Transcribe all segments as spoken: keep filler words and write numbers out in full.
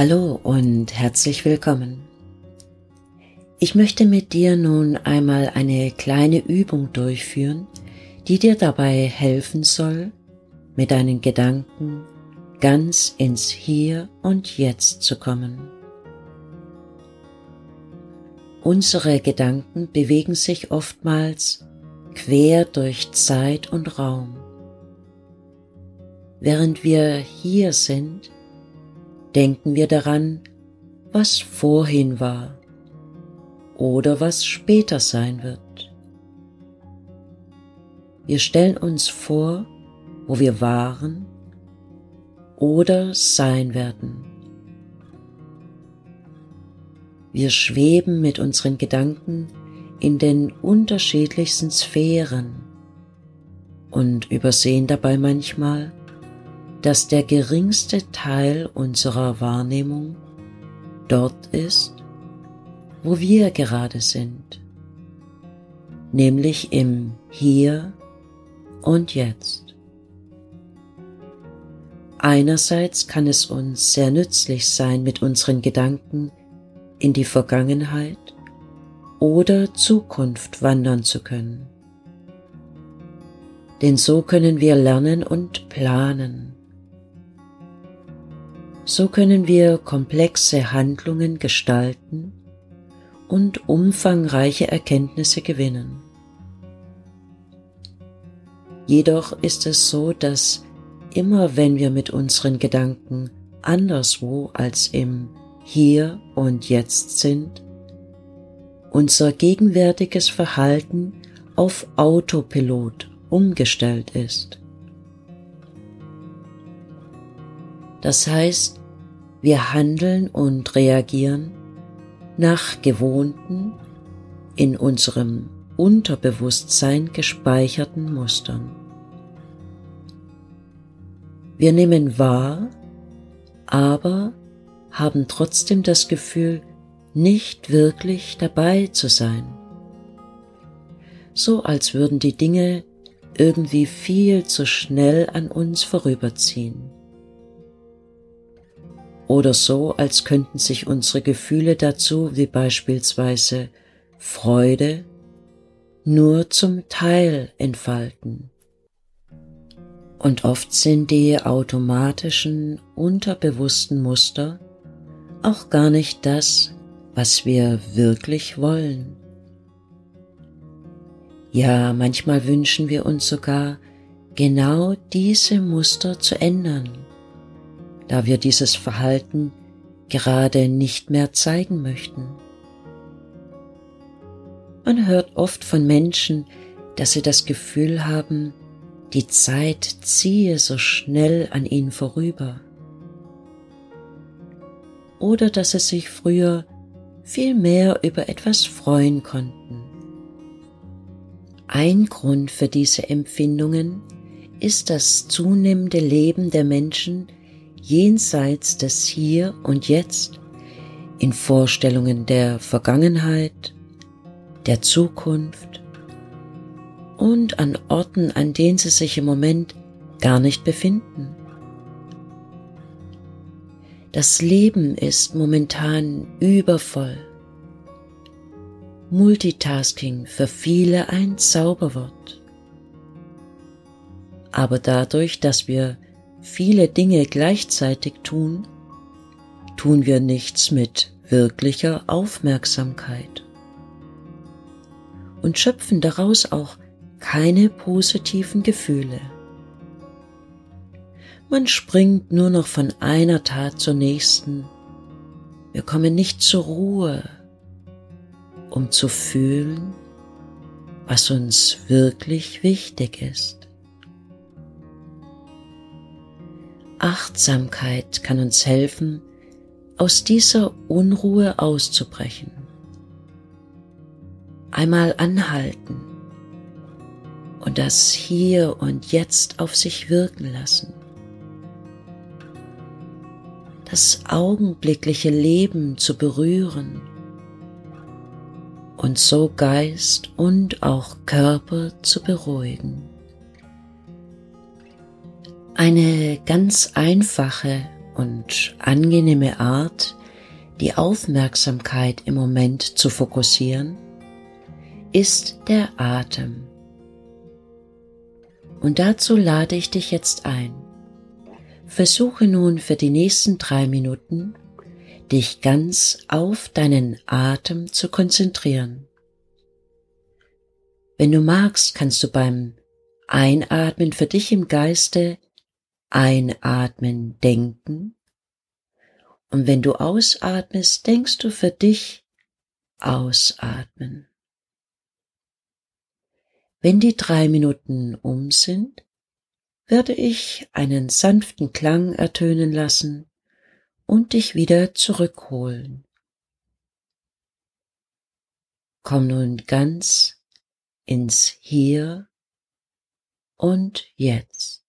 Hallo und herzlich willkommen. Ich möchte mit dir nun einmal eine kleine Übung durchführen, die dir dabei helfen soll, mit deinen Gedanken ganz ins Hier und Jetzt zu kommen. Unsere Gedanken bewegen sich oftmals quer durch Zeit und Raum. Während wir hier sind, denken wir daran, was vorhin war oder was später sein wird. Wir stellen uns vor, wo wir waren oder sein werden. Wir schweben mit unseren Gedanken in den unterschiedlichsten Sphären und übersehen dabei manchmal, dass der geringste Teil unserer Wahrnehmung dort ist, wo wir gerade sind, nämlich im Hier und Jetzt. Einerseits kann es uns sehr nützlich sein, mit unseren Gedanken in die Vergangenheit oder Zukunft wandern zu können. Denn so können wir lernen und planen. So können wir komplexe Handlungen gestalten und umfangreiche Erkenntnisse gewinnen. Jedoch ist es so, dass immer wenn wir mit unseren Gedanken anderswo als im Hier und Jetzt sind, unser gegenwärtiges Verhalten auf Autopilot umgestellt ist. Das heißt, wir handeln und reagieren nach gewohnten, in unserem Unterbewusstsein gespeicherten Mustern. Wir nehmen wahr, aber haben trotzdem das Gefühl, nicht wirklich dabei zu sein. So als würden die Dinge irgendwie viel zu schnell an uns vorüberziehen. Oder so, als könnten sich unsere Gefühle dazu, wie beispielsweise Freude, nur zum Teil entfalten. Und oft sind die automatischen, unterbewussten Muster auch gar nicht das, was wir wirklich wollen. Ja, manchmal wünschen wir uns sogar, genau diese Muster zu ändern, da wir dieses Verhalten gerade nicht mehr zeigen möchten. Man hört oft von Menschen, dass sie das Gefühl haben, die Zeit ziehe so schnell an ihnen vorüber. Oder dass sie sich früher viel mehr über etwas freuen konnten. Ein Grund für diese Empfindungen ist das zunehmende Leben der Menschen, jenseits des Hier und Jetzt, in Vorstellungen der Vergangenheit, der Zukunft und an Orten, an denen sie sich im Moment gar nicht befinden. Das Leben ist momentan übervoll. Multitasking für viele ein Zauberwort. Aber dadurch, dass wir viele Dinge gleichzeitig tun, tun wir nichts mit wirklicher Aufmerksamkeit und schöpfen daraus auch keine positiven Gefühle. Man springt nur noch von einer Tat zur nächsten. Wir kommen nicht zur Ruhe, um zu fühlen, was uns wirklich wichtig ist. Achtsamkeit kann uns helfen, aus dieser Unruhe auszubrechen. Einmal anhalten und das Hier und Jetzt auf sich wirken lassen. Das augenblickliche Leben zu berühren und so Geist und auch Körper zu beruhigen. Eine ganz einfache und angenehme Art, die Aufmerksamkeit im Moment zu fokussieren, ist der Atem. Und dazu lade ich dich jetzt ein. Versuche nun für die nächsten drei Minuten, dich ganz auf deinen Atem zu konzentrieren. Wenn du magst, kannst du beim Einatmen für dich im Geiste einatmen denken, und wenn du ausatmest, denkst du für dich ausatmen. Wenn die drei Minuten um sind, werde ich einen sanften Klang ertönen lassen und dich wieder zurückholen. Komm nun ganz ins Hier und Jetzt.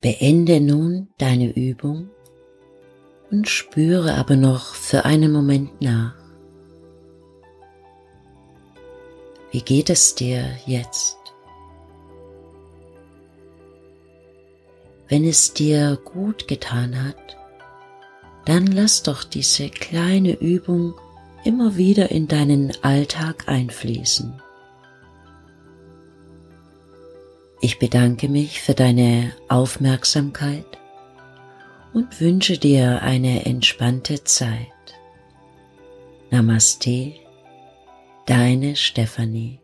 Beende nun deine Übung und spüre aber noch für einen Moment nach. Wie geht es dir jetzt? Wenn es dir gut getan hat, dann lass doch diese kleine Übung immer wieder in deinen Alltag einfließen. Ich bedanke mich für deine Aufmerksamkeit und wünsche dir eine entspannte Zeit. Namaste, deine Stefanie.